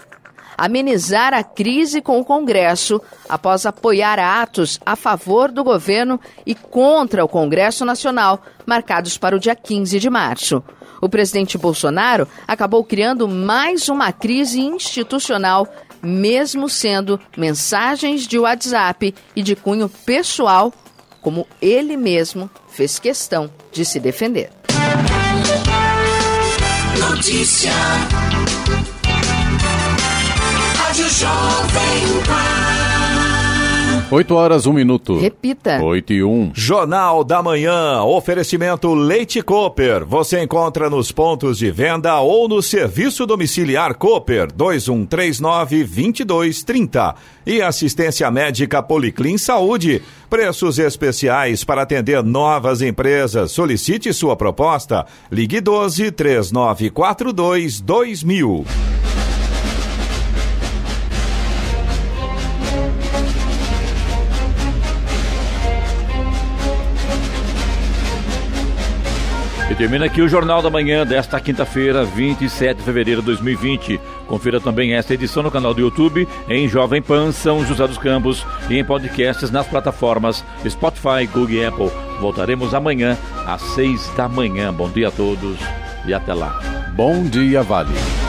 amenizar a crise com o Congresso após apoiar atos a favor do governo e contra o Congresso Nacional, marcados para o dia quinze de março. O presidente Bolsonaro acabou criando mais uma crise institucional, mesmo sendo mensagens de WhatsApp e de cunho pessoal, como ele mesmo fez questão de se defender. Notícia. Oito horas, um minuto. Repita. Oito e um. Jornal da Manhã, oferecimento Leite Cooper. Você encontra nos pontos de venda ou no serviço domiciliar Cooper, dois um três nove vinte e dois trinta. E assistência médica Policlin Saúde. Preços especiais para atender novas empresas. Solicite sua proposta. Ligue doze três nove quatro dois dois mil. E termina aqui o Jornal da Manhã desta quinta-feira, vinte e sete de fevereiro de dois mil e vinte. Confira também esta edição no canal do YouTube, em Jovem Pan São José dos Campos e em podcasts nas plataformas Spotify, Google e Apple. Voltaremos amanhã às seis da manhã. Bom dia a todos e até lá. Bom dia, Vale.